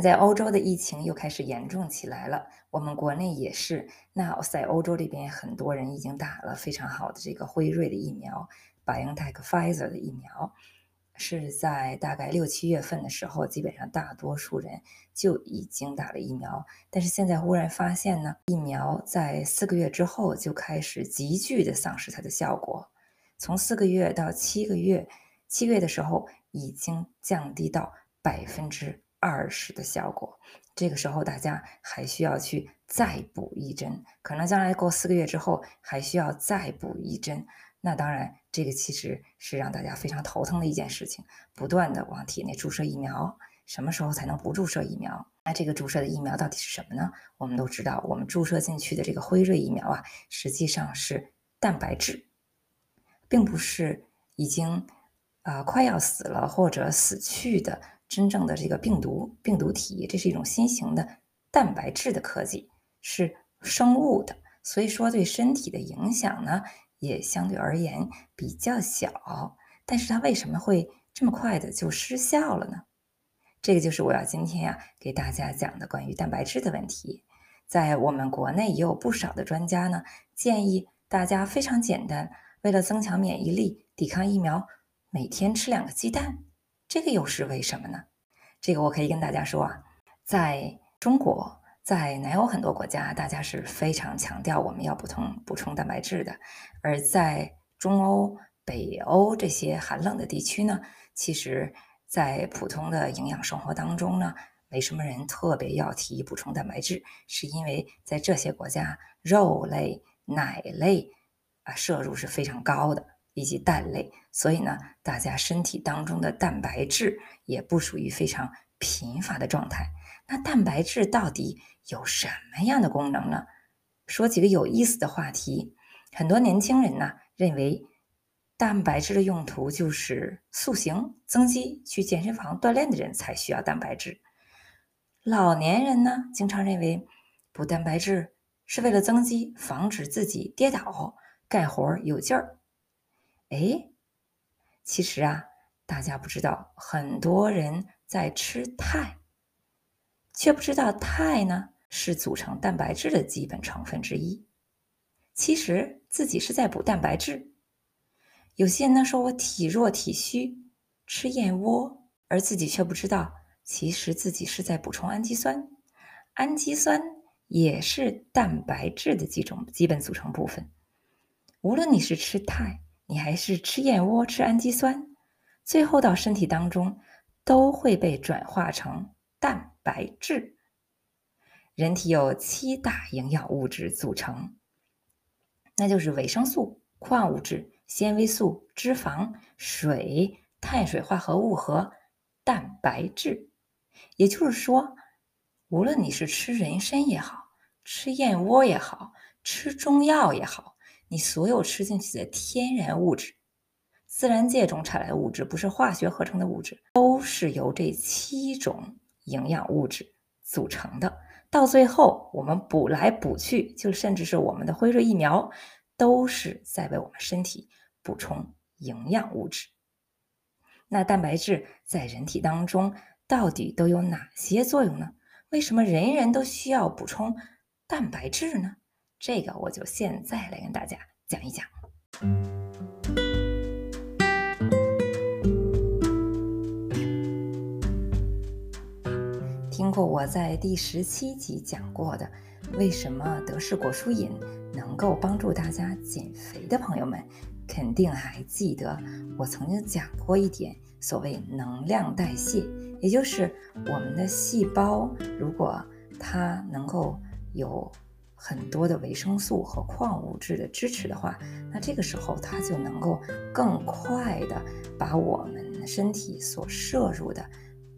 现在欧洲的疫情又开始严重起来了，我们国内也是。那在欧洲这边，很多人已经打了非常好的这个辉瑞的疫苗， BioNTech Pfizer 的疫苗，是在大概6、7月份的时候，基本上大多数人就已经打了疫苗。但是现在忽然发现呢，疫苗在4个月之后就开始急剧的丧失它的效果，从4个月到7个月，7月的时候已经降低到20%的效果。这个时候大家还需要去再补一针，可能将来过4个月之后还需要再补一针。那当然这个其实是让大家非常头疼的一件事情，不断的往体内注射疫苗。什么时候才能不注射疫苗？那这个注射的疫苗到底是什么呢？我们都知道，我们注射进去的这个辉瑞疫苗啊，实际上是蛋白质，并不是已经快要死了或者死去的真正的这个病毒体。这是一种新型的蛋白质的科技，是生物的，所以说对身体的影响呢也相对而言比较小。但是它为什么会这么快的就失效了呢？这个就是我要今天给大家讲的关于蛋白质的问题。在我们国内也有不少的专家呢建议大家非常简单，为了增强免疫力抵抗疫苗，每天吃2个鸡蛋。这个又是为什么呢？这个我可以跟大家说在中国，在南欧很多国家，大家是非常强调我们要补充蛋白质的。而在中欧、北欧这些寒冷的地区呢，其实在普通的营养生活当中呢，没什么人特别要提补充蛋白质，是因为在这些国家肉类、奶类摄入是非常高的，以及蛋类，所以呢大家身体当中的蛋白质也不属于非常贫乏的状态。那蛋白质到底有什么样的功能呢？说几个有意思的话题。很多年轻人呢认为蛋白质的用途就是塑形、增肌，去健身房锻炼的人才需要蛋白质。老年人呢经常认为补蛋白质是为了增肌，防止自己跌倒，干活有劲儿。其实大家不知道，很多人在吃肽，却不知道肽呢是组成蛋白质的基本成分之一。其实自己是在补蛋白质。有些人呢说我体弱体虚，吃燕窝，而自己却不知道，其实自己是在补充氨基酸。氨基酸也是蛋白质的几种基本组成部分。无论你是吃肽，你还是吃燕窝，吃氨基酸，最后到身体当中都会被转化成蛋白质。人体有7大营养物质组成，那就是维生素、矿物质、纤维素、脂肪、水、碳水化合物和蛋白质。也就是说，无论你是吃人参也好，吃燕窝也好，吃中药也好，你所有吃进去的天然物质，自然界中产来的物质，不是化学合成的物质，都是由这7种营养物质组成的。到最后我们补来补去，就甚至是我们的辉瑞疫苗，都是在为我们身体补充营养物质。那蛋白质在人体当中到底都有哪些作用呢？为什么人人都需要补充蛋白质呢？这个我就现在来跟大家讲一讲。听过我在第17集讲过的为什么德氏果蔬饮能够帮助大家减肥的朋友们，肯定还记得我曾经讲过一点所谓能量代谢，也就是我们的细胞如果它能够有很多的维生素和矿物质的支持的话，那这个时候它就能够更快的把我们身体所摄入的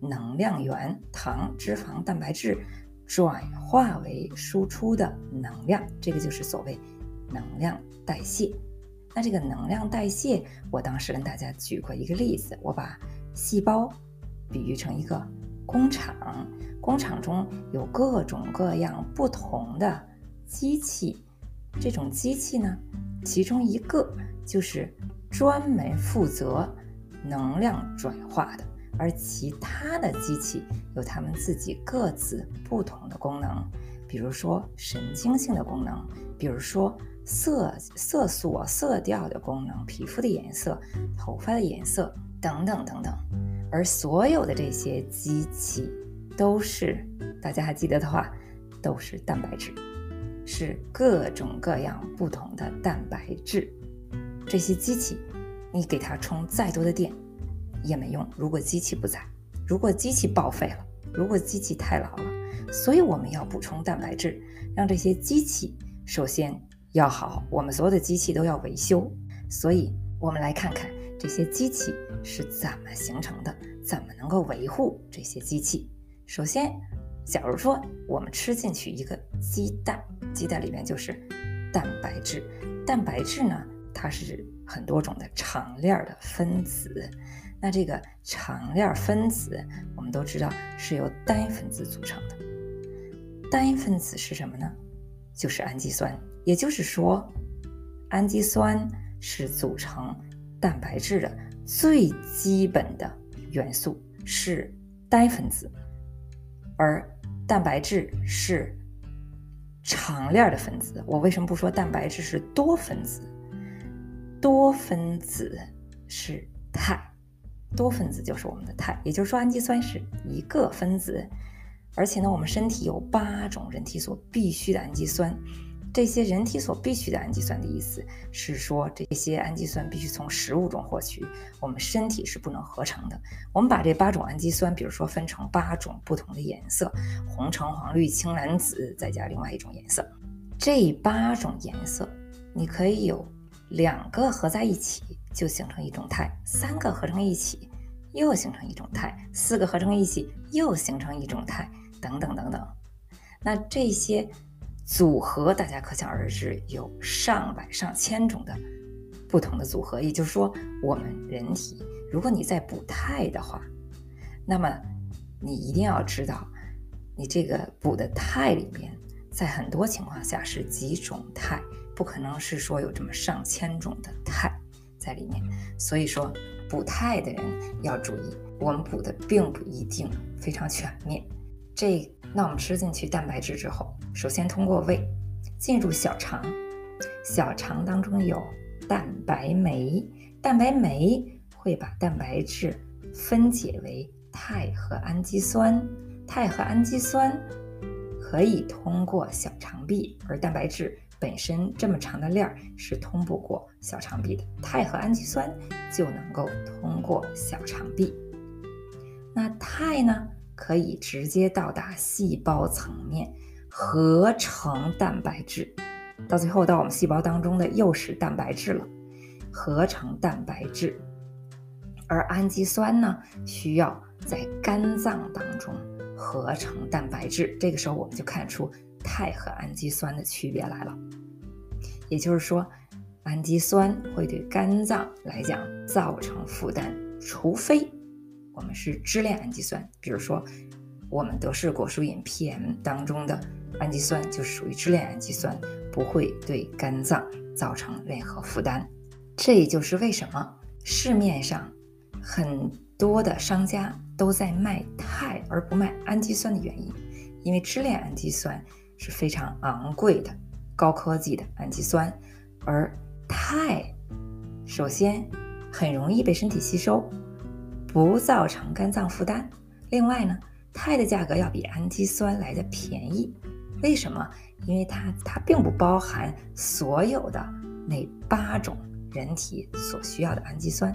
能量源糖、脂肪、蛋白质转化为输出的能量，这个就是所谓能量代谢。那这个能量代谢，我当时跟大家举过一个例子，我把细胞比喻成一个工厂，工厂中有各种各样不同的机器，这种机器呢，其中一个就是专门负责能量转化的，而其他的机器有它们自己各自不同的功能，比如说神经性的功能，比如说 色素、色调的功能，皮肤的颜色，头发的颜色等等等等。而所有的这些机器都是，大家还记得的话，都是蛋白质，是各种各样不同的蛋白质。这些机器你给它充再多的电也没用，如果机器不在，如果机器报废了，如果机器太老了，所以我们要补充蛋白质，让这些机器首先要好，我们所有的机器都要维修。所以我们来看看这些机器是怎么形成的，怎么能够维护这些机器。首先，假如说我们吃进去一个鸡蛋，鸡蛋里面就是蛋白质，蛋白质呢，它是很多种的长链的分子。那这个长链分子我们都知道是由单分子组成的，单分子是什么呢？就是氨基酸。也就是说，氨基酸是组成蛋白质的最基本的元素，是单分子，而蛋白质是长链的分子。我为什么不说蛋白质是多分子？多分子是肽，多分子就是我们的肽，也就是说氨基酸是一个分子。而且呢，我们身体有8种人体所必需的氨基酸，这些人体所必需的氨基酸的意思是说，这些氨基酸必须从食物中获取，我们身体是不能合成的。我们把这8种氨基酸比如说分成8种不同的颜色，红橙黄绿青蓝紫，再加另外一种颜色，这8种颜色你可以有2个合在一起就形成一种肽，3个合成一起又形成一种肽，4个合成一起又形成一种肽，等等等等。那这些组合大家可想而知有上百上千种的不同的组合。也就是说，我们人体如果你在补肽的话，那么你一定要知道你这个补的肽里面在很多情况下是几种肽，不可能是说有这么上千种的肽在里面。所以说补肽的人要注意，我们补的并不一定非常全面。那我们吃进去蛋白质之后，首先通过胃进入小肠，小肠当中有蛋白酶，蛋白酶会把蛋白质分解为肽和氨基酸，肽和氨基酸可以通过小肠壁，而蛋白质本身这么长的链是通不过小肠壁的，肽和氨基酸就能够通过小肠壁。那肽呢，可以直接到达细胞层面合成蛋白质，到最后到我们细胞当中的又是蛋白质了，合成蛋白质。而氨基酸呢，需要在肝脏当中合成蛋白质，这个时候我们就看出肽和氨基酸的区别来了。也就是说，氨基酸会对肝脏来讲造成负担，除非我们是支链氨基酸，比如说我们德氏果蔬饮 PM 当中的氨基酸就是属于支链氨基酸，不会对肝脏造成任何负担。这也就是为什么市面上很多的商家都在卖肽而不卖氨基酸的原因，因为支链氨基酸是非常昂贵的高科技的氨基酸，而肽首先很容易被身体吸收，不造成肝脏负担。另外呢，肽的价格要比氨基酸来的便宜，为什么？因为它并不包含所有的那8种人体所需要的氨基酸。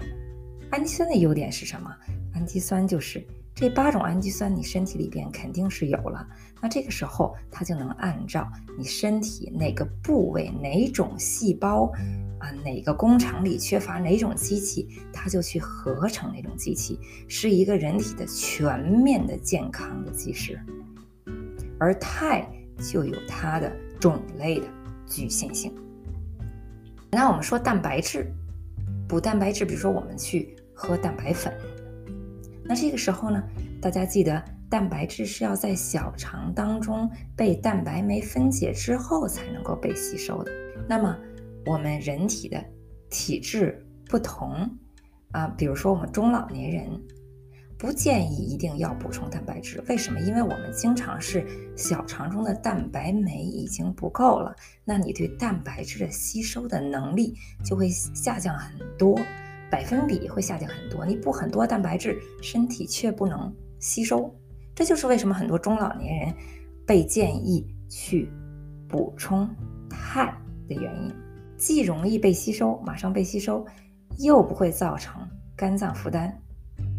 氨基酸的优点是什么？氨基酸就是这8种氨基酸你身体里边肯定是有了，那这个时候它就能按照你身体哪个部位哪种细胞哪个工厂里缺乏哪种机器，它就去合成那种机器，是一个人体的全面的健康的基石。而肽就有它的种类的局限性。那我们说蛋白质，补蛋白质，比如说我们去喝蛋白粉，那这个时候呢，大家记得蛋白质是要在小肠当中被蛋白酶分解之后才能够被吸收的。那么我们人体的体质不同，比如说我们中老年人，不建议一定要补充蛋白质。为什么？因为我们经常是小肠中的蛋白酶已经不够了，那你对蛋白质的吸收的能力就会下降很多，百分比会下降很多，你补很多蛋白质，身体却不能吸收。这就是为什么很多中老年人被建议去补充碳的原因，既容易被吸收，马上被吸收，又不会造成肝脏负担，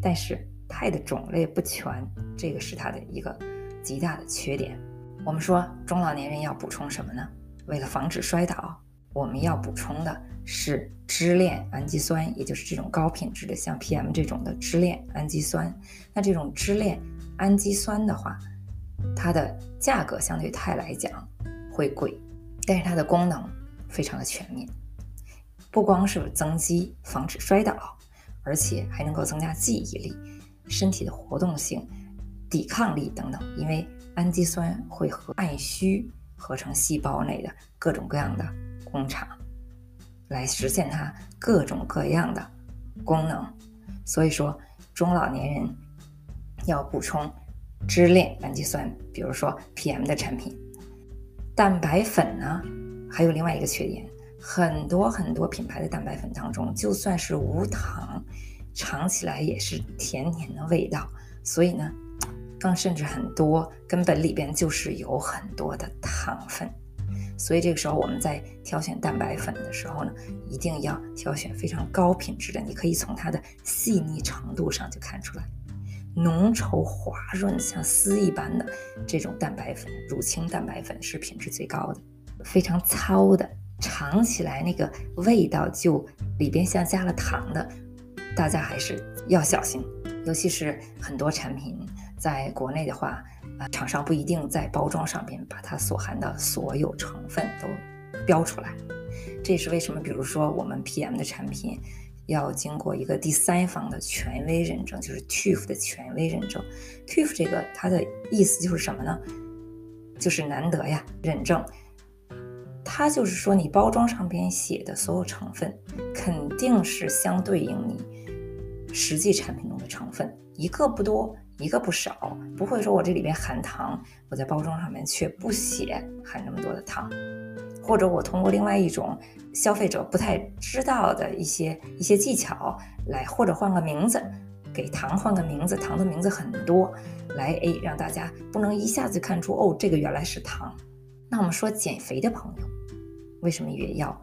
但是肽的种类不全，这个是它的一个极大的缺点。我们说中老年人要补充什么呢？为了防止摔倒，我们要补充的是支链氨基酸，也就是这种高品质的像 PM 这种的支链氨基酸。那这种支链氨基酸的话，它的价格相对肽来讲会贵，但是它的功能非常的全面，不光是增肌防止摔倒，而且还能够增加记忆力、身体的活动性、抵抗力等等，因为氨基酸会和按需合成细胞内的各种各样的工厂，来实现它各种各样的功能。所以说中老年人要补充支链氨基酸，比如说 PM 的产品。蛋白粉呢，还有另外一个缺点，很多很多品牌的蛋白粉当中，就算是无糖，尝起来也是甜甜的味道，所以呢，更甚至很多根本里边就是有很多的糖分。所以这个时候我们在挑选蛋白粉的时候呢，一定要挑选非常高品质的，你可以从它的细腻程度上就看出来，浓稠滑润像丝一般的这种蛋白粉，乳清蛋白粉是品质最高的，非常糙的，尝起来那个味道就里边像加了糖的，大家还是要小心。尤其是很多产品在国内的话，厂商不一定在包装上面把它所含的所有成分都标出来，这也是为什么比如说我们 PM 的产品要经过一个第三方的权威认证，就是 TUV 的权威认证。TUV 这个它的意思就是什么呢？就是难得呀认证，它就是说你包装上边写的所有成分肯定是相对应你实际产品中的成分，一个不多一个不少，不会说我这里边含糖，我在包装上面却不写含那么多的糖，或者我通过另外一种消费者不太知道的一些技巧来，或者换个名字，给糖换个名字，糖的名字很多，来让大家不能一下子看出哦，这个原来是糖。那我们说减肥的朋友为什么也要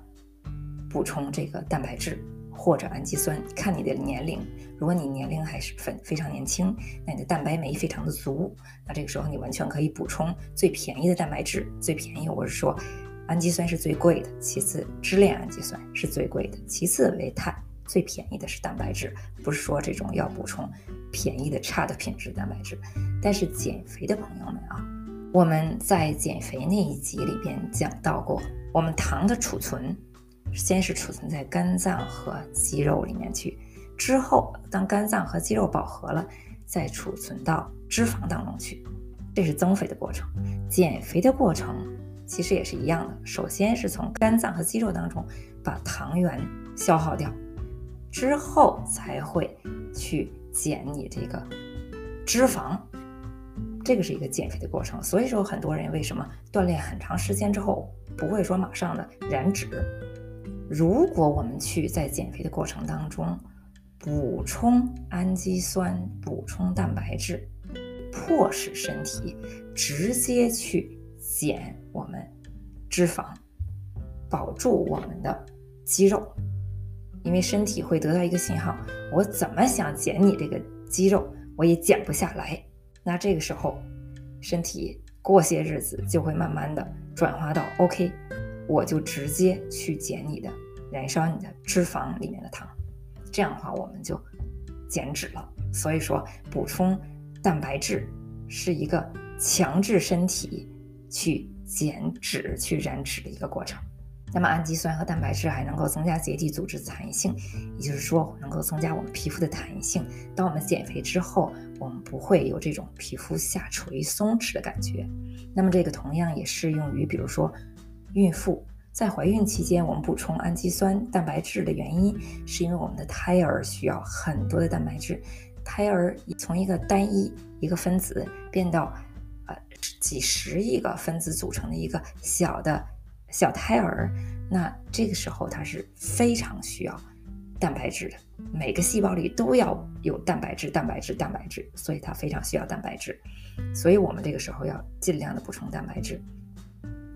补充这个蛋白质或者氨基酸？看你的年龄，如果你年龄还是非常年轻，那你的蛋白酶非常的足，那这个时候你完全可以补充最便宜的蛋白质。最便宜我是说氨基酸是最贵的，其次支链氨基酸是最贵的，其次为碳，最便宜的是蛋白质。不是说这种要补充便宜的差的品质蛋白质。但是减肥的朋友们啊，我们在减肥那一集里边讲到过，我们糖的储存先是储存在肝脏和肌肉里面去，之后当肝脏和肌肉饱和了，再储存到脂肪当中去，这是增肥的过程。减肥的过程其实也是一样的，首先是从肝脏和肌肉当中把糖原消耗掉，之后才会去减你这个脂肪，这个是一个减肥的过程。所以说很多人为什么锻炼很长时间之后不会说马上的燃脂，如果我们去在减肥的过程当中补充氨基酸补充蛋白质，迫使身体直接去减我们脂肪，保住我们的肌肉，因为身体会得到一个信号，我怎么想减你这个肌肉我也减不下来。那这个时候身体过些日子就会慢慢的转化到 OK， 我就直接去减你的燃烧你的脂肪里面的糖，这样的话我们就减脂了。所以说补充蛋白质是一个强制身体去减脂去燃脂的一个过程。那么氨基酸和蛋白质还能够增加结缔组织弹性，也就是说能够增加我们皮肤的弹性，当我们减肥之后我们不会有这种皮肤下垂松弛的感觉。那么这个同样也适用于比如说孕妇，在怀孕期间我们补充氨基酸蛋白质的原因是因为我们的胎儿需要很多的蛋白质，胎儿从一个单一一个分子变到几十亿个分子组成的一个小的小胎儿，那这个时候它是非常需要蛋白质的，每个细胞里都要有蛋白质，所以它非常需要蛋白质，所以我们这个时候要尽量的补充蛋白质。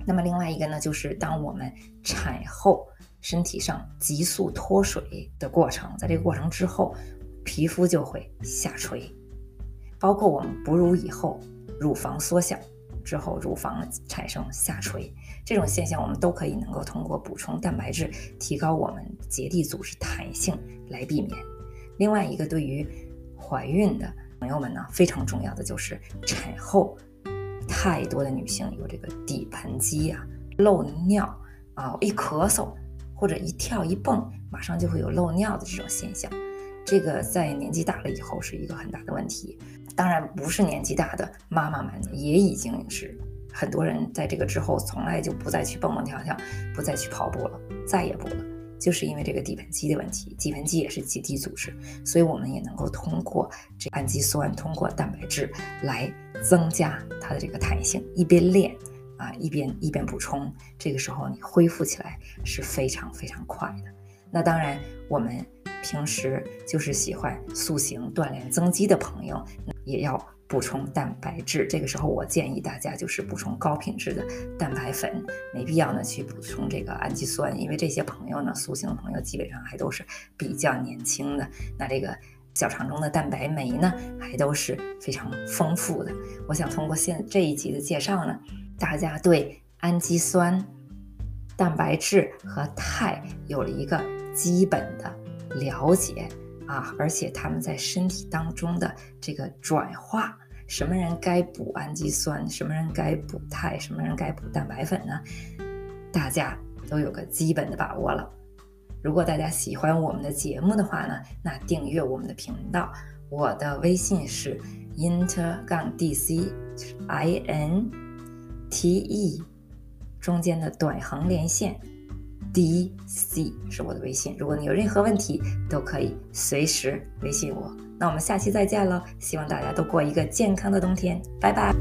那么另外一个呢，就是当我们产后身体上急速脱水的过程，在这个过程之后皮肤就会下垂，包括我们哺乳以后乳房缩小之后乳房产生下垂，这种现象我们都可以能够通过补充蛋白质提高我们结缔组织弹性来避免。另外一个对于怀孕的朋友们呢，非常重要的就是产后太多的女性有这个底盆肌漏尿一咳嗽或者一跳一蹦马上就会有漏尿的这种现象，这个在年纪大了以后是一个很大的问题。当然不是年纪大的妈妈们也已经是很多人在这个之后从来就不再去蹦蹦跳跳，不再去跑步了，再也不了，就是因为这个底盆肌的问题。底盆肌也是结缔组织，所以我们也能够通过这氨基酸通过蛋白质来增加它的这个弹性，一边练一边补充，这个时候你恢复起来是非常非常快的。那当然我们平时就是喜欢塑形锻炼增肌的朋友也要补充蛋白质，这个时候我建议大家就是补充高品质的蛋白粉，没必要呢去补充这个氨基酸，因为这些朋友呢塑形的朋友基本上还都是比较年轻的，那这个小肠中的蛋白酶呢还都是非常丰富的。我想通过这一集的介绍呢，大家对氨基酸蛋白质和肽有了一个基本的了解而且他们在身体当中的这个转化，什么人该补氨基酸，什么人该补肽，什么人该补蛋白粉呢，大家都有个基本的把握了。如果大家喜欢我们的节目的话呢，那订阅我们的频道，我的微信是 inte-dc， 就是 INTE 中间的短横连线DC 是我的微信，如果你有任何问题都可以随时微信我。那我们下期再见了，希望大家都过一个健康的冬天，拜拜。